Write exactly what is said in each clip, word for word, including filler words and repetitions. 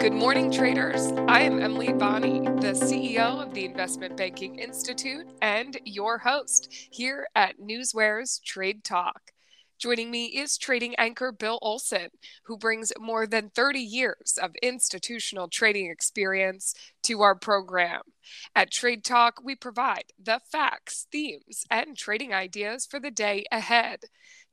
Good morning, traders. I am Emily Bonney, the C E O of the Investment Banking Institute and your host here at Newsware's Trade Talk. Joining me is trading anchor Bill Olson, who brings more than thirty years of institutional trading experience to our program. At Trade Talk, we provide the facts, themes, and trading ideas for the day ahead.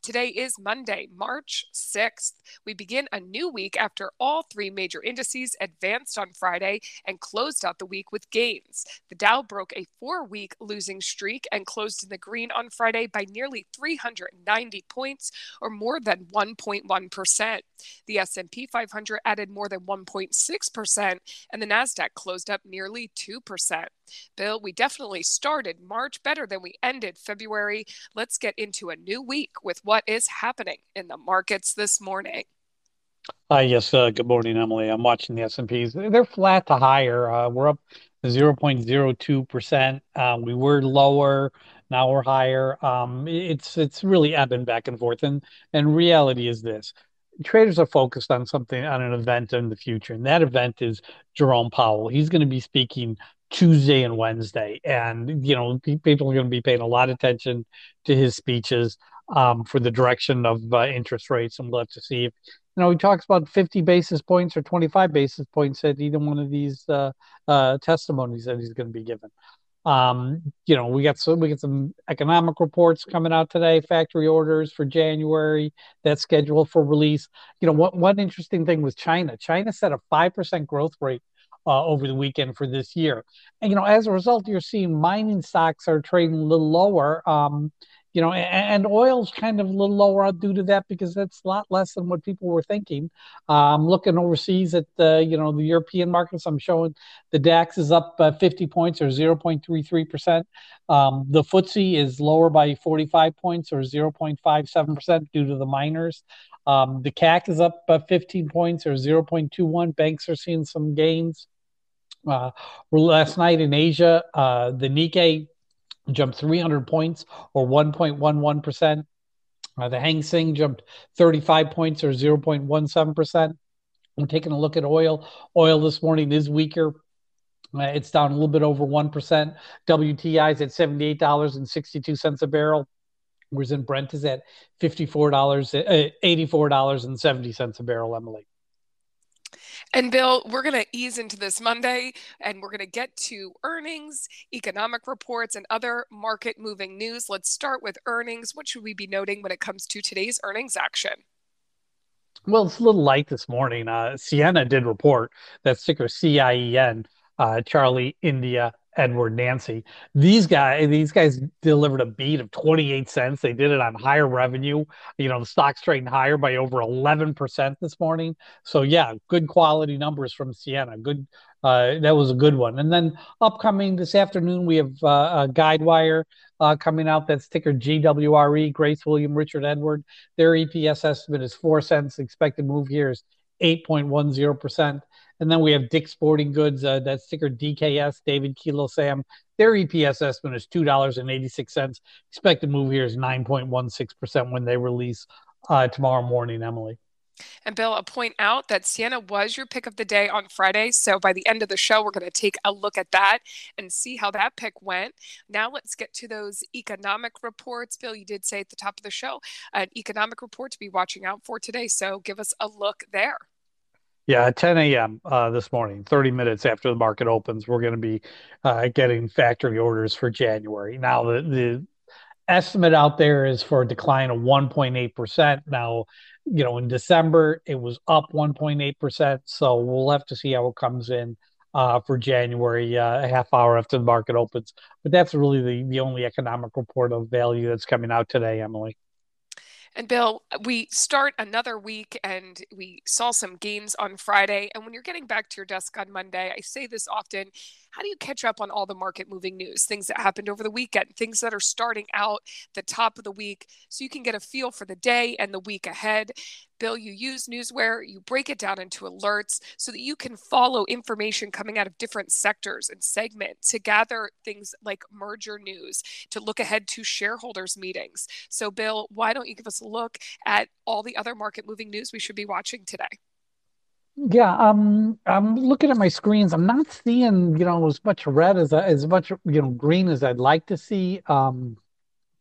Today is Monday, March sixth. We begin a new week after all three major indices advanced on Friday and closed out the week with gains. The Dow broke a four-week losing streak and closed in the green on Friday by nearly three hundred ninety points, or more than one point one percent. The S and P five hundred added more than one point six percent, and the Nasdaq closed up nearly two percent. Bill, we definitely started March better than we ended February. Let's get into a new week with what is happening in the markets this morning. Uh, yes, uh, good morning, Emily. I'm watching the S and Ps. They're flat to higher. Uh, we're up zero point zero two percent. Uh, we were lower. Now we're higher. Um, it's it's really ebbing back and forth. And, and reality is this. Traders are focused on something, on an event in the future. And that event is Jerome Powell. He's going to be speaking Tuesday and Wednesday. And, you know, people are going to be paying a lot of attention to his speeches um, for the direction of uh, interest rates. And we'll have to see if, you know, he talks about fifty basis points or twenty-five basis points at either one of these uh, uh, testimonies that he's going to be given. Um, you know, we got some, we got some economic reports coming out today, factory orders for January, that's scheduled for release. You know, what, one interesting thing was China. China set a five percent growth rate Uh, over the weekend for this year. And, you know, as a result, you're seeing mining stocks are trading a little lower, um, you know, and, and oil's kind of a little lower due to that because that's a lot less than what people were thinking. Um, looking overseas at the, you know, the European markets, I'm showing the DAX is up uh, fifty points or zero point three three percent. Um, the F T S E is lower by forty-five points or zero point five seven percent due to the miners. Um, the C A C is up uh, fifteen points or zero point two one. Banks are seeing some gains. Uh, last night in Asia, uh, the Nikkei jumped three hundred points or one point one one percent. Uh, the Hang Seng jumped thirty-five points or zero point one seven percent. I'm taking a look at oil. Oil this morning is weaker. Uh, it's down a little bit over one percent. W T I is at seventy-eight dollars and sixty-two cents a barrel. Whereas in Brent is at fifty-four dollars, uh, eighty-four dollars and seventy cents a barrel, Emily. And Bill, we're going to ease into this Monday, and we're going to get to earnings, economic reports, and other market-moving news. Let's start with earnings. What should we be noting when it comes to today's earnings action? Well, it's a little light this morning. Uh, Ciena did report, that ticker C I E N, uh, Charlie India Edward Nancy. These guys, these guys delivered a beat of twenty-eight cents. They did it on higher revenue. You know, the stock's trading higher by over eleven percent this morning. So yeah, good quality numbers from Ciena. Good, uh, that was a good one. And then upcoming this afternoon, we have uh, uh, Guidewire uh, coming out. That's ticker G W R E. Grace William Richard Edward. Their E P S estimate is four cents. Expected move here is eight point one zero percent. And then we have Dick's Sporting Goods, uh, that's ticker D K S, David Kilo Sam. Their E P S estimate is two dollars and eighty-six cents. Expected move here is nine point one six percent when they release uh, tomorrow morning, Emily. And Bill, I'll point out that Ciena was your pick of the day on Friday. So by the end of the show, we're going to take a look at that and see how that pick went. Now let's get to those economic reports. Bill, you did say at the top of the show, an economic report to be watching out for today. So give us a look there. Yeah, at ten a.m. Uh, this morning, thirty minutes after the market opens, we're going to be uh, getting factory orders for January. Now, the, the estimate out there is for a decline of one point eight percent. Now, you know, in December, it was up one point eight percent. So we'll have to see how it comes in uh, for January, uh, a half hour after the market opens. But that's really the, the only economic report of value that's coming out today, Emily. And Bill, we start another week and we saw some gains on Friday. And when you're getting back to your desk on Monday, I say this often, how do you catch up on all the market moving news, things that happened over the weekend, things that are starting out the top of the week so you can get a feel for the day and the week ahead? Bill, you use Newsware, you break it down into alerts so that you can follow information coming out of different sectors and segments to gather things like merger news, to look ahead to shareholders meetings. So Bill, why don't you give us a look at all the other market moving news we should be watching today? Yeah, um, I'm looking at my screens. I'm not seeing, you know, as much red as as much, you know, green as I'd like to see. Um,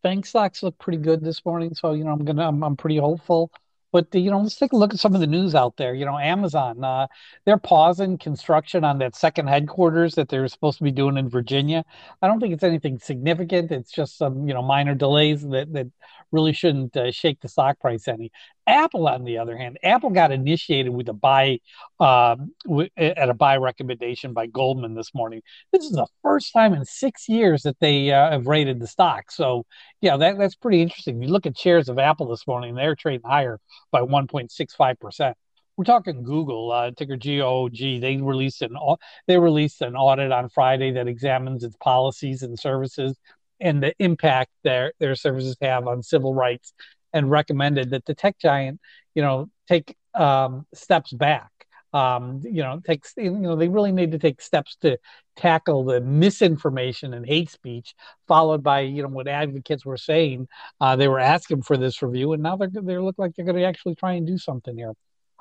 bank stocks look pretty good this morning, so you know, I'm gonna, I'm, I'm pretty hopeful. But you know, let's take a look at some of the news out there. You know, Amazon, uh, they're pausing construction on that second headquarters that they were supposed to be doing in Virginia. I don't think it's anything significant. It's just some, you know, minor delays that that really shouldn't uh, shake the stock price any. Apple, on the other hand, Apple got initiated with a buy uh, w- at a buy recommendation by Goldman this morning. This is the first time in six years that they uh, have rated the stock. So, yeah, that, that's pretty interesting. You look at shares of Apple this morning, they're trading higher by one point six five percent. We're talking Google, uh, ticker G O O G. They released an au- they released an audit on Friday that examines its policies and services and the impact their their services have on civil rights, and recommended that the tech giant, you know, take um, steps back. Um, you know, takes you know they really need to take steps to tackle the misinformation and hate speech, followed by you know what advocates were saying. Uh, they were asking for this review, and now they're they look like they're going to actually try and do something here.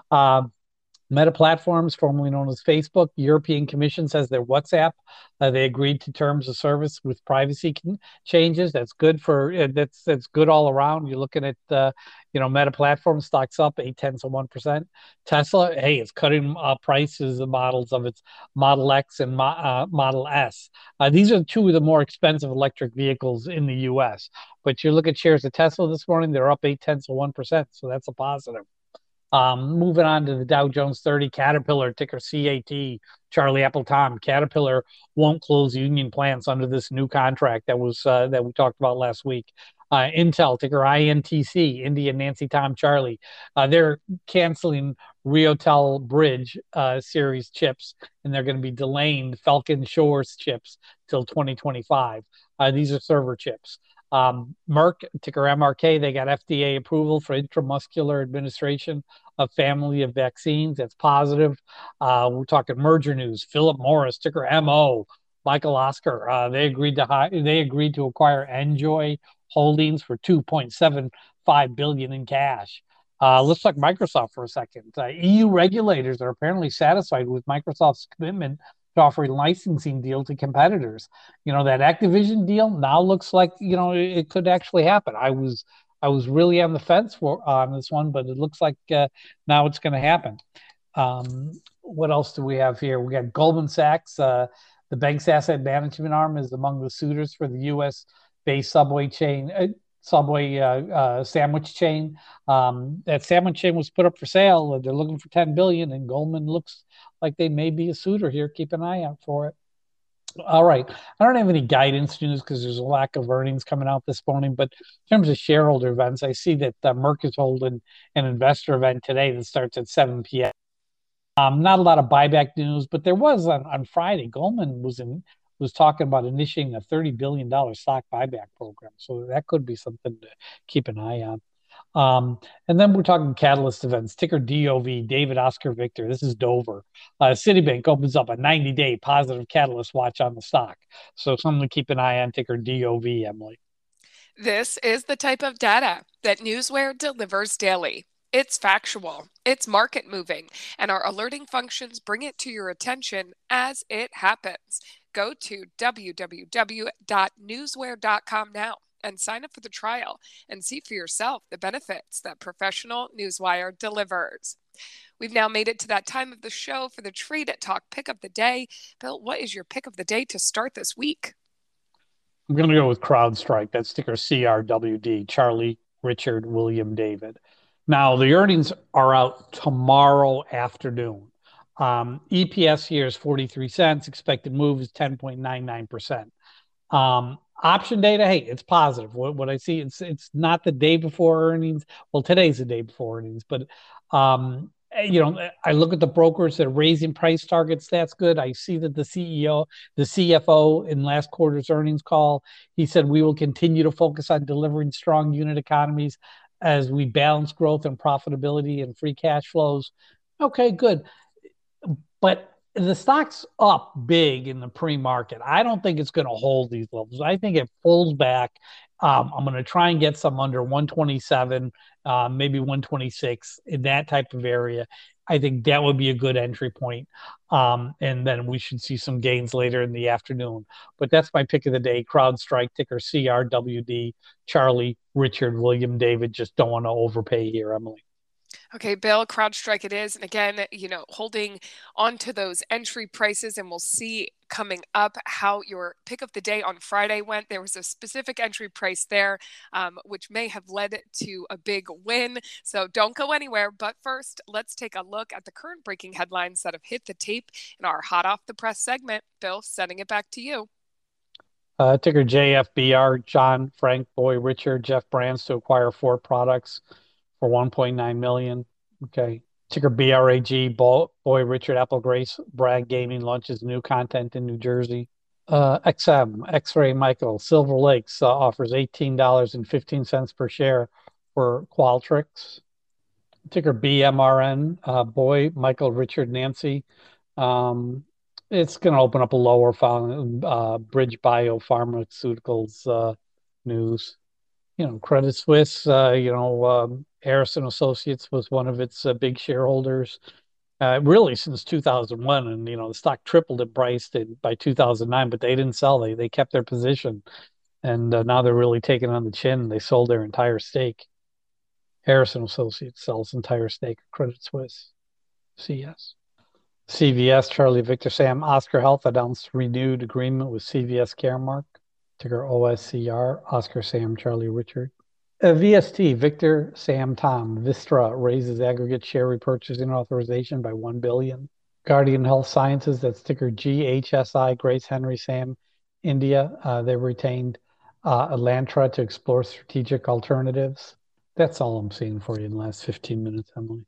Uh, Meta Platforms, formerly known as Facebook, European Commission says their WhatsApp, uh, they agreed to terms of service with privacy con- changes. That's good for uh, that's that's good all around. You're looking at uh, you know Meta Platforms stocks up eight tenths of one percent. Tesla, hey, it's cutting uh, prices of models of its Model X and Mo- uh, Model S. Uh, these are two of the more expensive electric vehicles in the U S. But you look at shares of Tesla this morning; they're up eight tenths of one percent. So that's a positive. Um, moving on to the Dow Jones thirty, Caterpillar, ticker C A T, Charlie Apple Tom. Caterpillar won't close union plants under this new contract that was uh, that we talked about last week. Uh, Intel, ticker I N T C, India Nancy Tom Charlie. Uh, they're canceling Riotel Bridge uh, series chips, and they're going to be delaying Falcon Shores chips till twenty twenty-five. Uh, these are server chips. Um, Merck, ticker M R K, they got F D A approval for intramuscular administration of family of vaccines. That's positive. Uh, we're talking merger news. Philip Morris, ticker M O, Michael Oscar, uh, they agreed to hi- they agreed to acquire Enjoy Holdings for two point seven five billion dollars in cash. Uh, let's talk Microsoft for a second. Uh, E U regulators are apparently satisfied with Microsoft's commitment to offer a licensing deal to competitors. You know, that Activision deal now looks like, you know, it, it could actually happen. I was I was really on the fence for on this one, but it looks like uh, now it's going to happen. Um, what else do we have here? We got Goldman Sachs. Uh, the bank's asset management arm is among the suitors for the U S-based Subway chain, uh, Subway uh, uh, sandwich chain. Um, that sandwich chain was put up for sale. They're looking for ten billion dollars, and Goldman looks like they may be a suitor here. Keep an eye out for it. All right. I don't have any guidance news because there's a lack of earnings coming out this morning. But in terms of shareholder events, I see that uh, Merck is holding an investor event today that starts at seven p.m. Um, not a lot of buyback news, but there was on, on Friday, Goldman was in was talking about initiating a thirty billion dollars stock buyback program. So that could be something to keep an eye on. Um, and then we're talking catalyst events, ticker D O V, David Oscar Victor. This is Dover. Uh, Citibank opens up a ninety-day positive catalyst watch on the stock. So something to keep an eye on, ticker D O V, Emily. This is the type of data that Newsware delivers daily. It's factual, it's market moving, and our alerting functions bring it to your attention as it happens. Go to w w w dot newsware dot com now and sign up for the trial and see for yourself the benefits that professional Newswire delivers. We've now made it to that time of the show for the Trade Talk Pick of the Day. Bill, what is your pick of the day to start this week? I'm going to go with CrowdStrike. That's ticker C R W D, Charlie Richard William David. Now, the earnings are out tomorrow afternoon. Um, E P S here is forty-three cents. Expected move is ten point nine nine percent. Um, Option data, hey, it's positive. What, what I see, it's it's not the day before earnings. Well, today's the day before earnings, but um, you know, I look at the brokers that are raising price targets. That's good. I see that the C E O, the C F O, in last quarter's earnings call, he said we will continue to focus on delivering strong unit economies as we balance growth and profitability and free cash flows. Okay, good, but the stock's up big in the pre-market. I don't think it's going to hold these levels. I think it pulls back. Um, I'm going to try and get some under one twenty-seven, uh, maybe one twenty-six, in that type of area. I think that would be a good entry point. Um, and then we should see some gains later in the afternoon. But that's my pick of the day. CrowdStrike, ticker C R W D, Charlie, Richard, William, David. Just don't want to overpay here, Emily. Okay, Bill, CrowdStrike it is. And again, you know, holding onto those entry prices, and we'll see coming up how your pick of the day on Friday went. There was a specific entry price there, um, which may have led to a big win. So don't go anywhere. But first, let's take a look at the current breaking headlines that have hit the tape in our Hot Off the Press segment. Bill, sending it back to you. Uh, ticker J F B R, John, Frank, Boy, Richard, Jeff Brands to acquire four products for one point nine million dollars. Okay. Ticker B R A G, Boy, Richard, Apple, Grace, Bragg Gaming launches new content in New Jersey. Uh, X M, X-Ray Michael, Silver Lakes uh, offers eighteen dollars and fifteen cents per share for Qualtrics. Ticker B M R N, uh, Boy, Michael, Richard, Nancy. Um, it's going to open up a lower following uh, Bridge Bio Pharmaceuticals uh, news. You know, Credit Suisse, uh, you know, um, Harrison Associates was one of its uh, big shareholders, uh, really since two thousand one. And, you know, the stock tripled in price by two thousand nine, but they didn't sell. They, they kept their position. And uh, now they're really taking on the chin. They sold their entire stake. Harrison Associates sells entire stake of Credit Suisse. C S. C V S, Charlie, Victor, Sam. Oscar Health announced renewed agreement with C V S Caremark. Ticker O S C R, Oscar, Sam, Charlie, Richard. Uh, V S T, Victor, Sam, Tom. Vistra raises aggregate share repurchasing authorization by one billion dollars. Guardian Health Sciences, that's ticker G H S I, Grace, Henry, Sam, India. Uh, they retained uh, Alantra to explore strategic alternatives. That's all I'm seeing for you in the last fifteen minutes, Emily.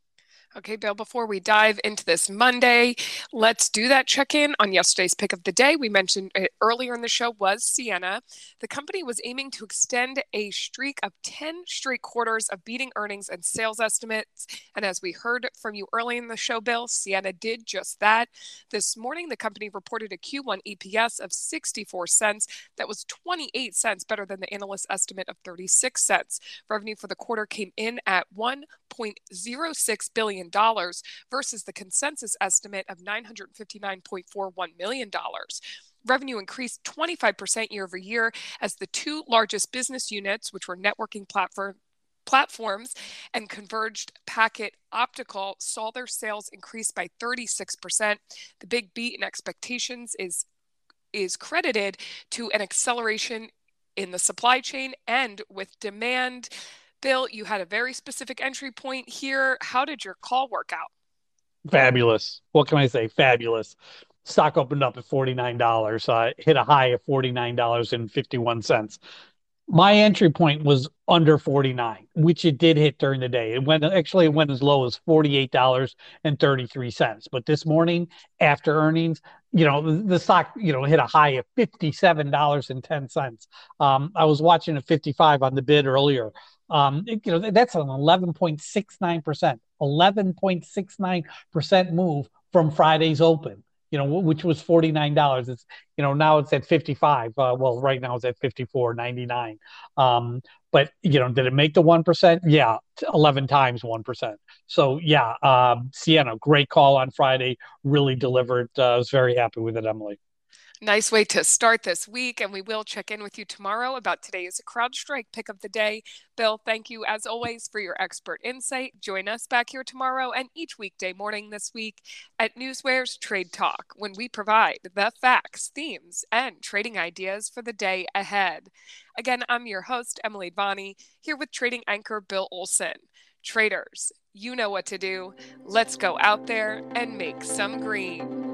Okay, Bill, before we dive into this Monday, let's do that check-in on yesterday's pick of the day. We mentioned it earlier in the show was Ciena. The company was aiming to extend a streak of ten straight quarters of beating earnings and sales estimates. And as we heard from you early in the show, Bill, Ciena did just that. This morning, the company reported a Q one E P S of sixty-four cents. That was twenty-eight cents better than the analyst estimate of thirty-six cents. Revenue for the quarter came in at one point zero six billion dollars. Versus the consensus estimate of nine hundred fifty-nine point four one million dollars. Revenue increased twenty-five percent year over year as the two largest business units, which were networking platform platforms and converged packet optical, saw their sales increase by thirty-six percent. The big beat in expectations is, is credited to an acceleration in the supply chain and with demand. Bill, you had a very specific entry point here. How did your call work out? Fabulous. What can I say? Fabulous. Stock opened up at forty-nine dollars, uh, hit a high of forty-nine dollars and fifty-one cents. My entry point was under forty-nine, which it did hit during the day. It went actually it went as low as forty-eight dollars and thirty-three cents. But this morning, after earnings, you know, the stock, you know, hit a high of fifty-seven dollars and ten cents. Um, I was watching a fifty-five on the bid earlier. Um, you know, that's an eleven point six nine percent, eleven point six nine percent move from Friday's open, you know, which was forty-nine dollars. It's, you know, now it's at fifty-five. Uh, well, right now it's at fifty-four ninety-nine. Um, but, you know, did it make the one percent? Yeah. eleven times one percent. So yeah. Um, Ciena, great call on Friday, really delivered. Uh, I was very happy with it, Emily. Nice way to start this week, and we will check in with you tomorrow about today's CrowdStrike pick of the day. Bill, thank you as always for your expert insight. Join us back here tomorrow and each weekday morning this week at Newsware's Trade Talk, when we provide the facts, themes, and trading ideas for the day ahead. Again, I'm your host, Emily Bonney, here with trading anchor Bill Olson. Traders, you know what to do. Let's go out there and make some green.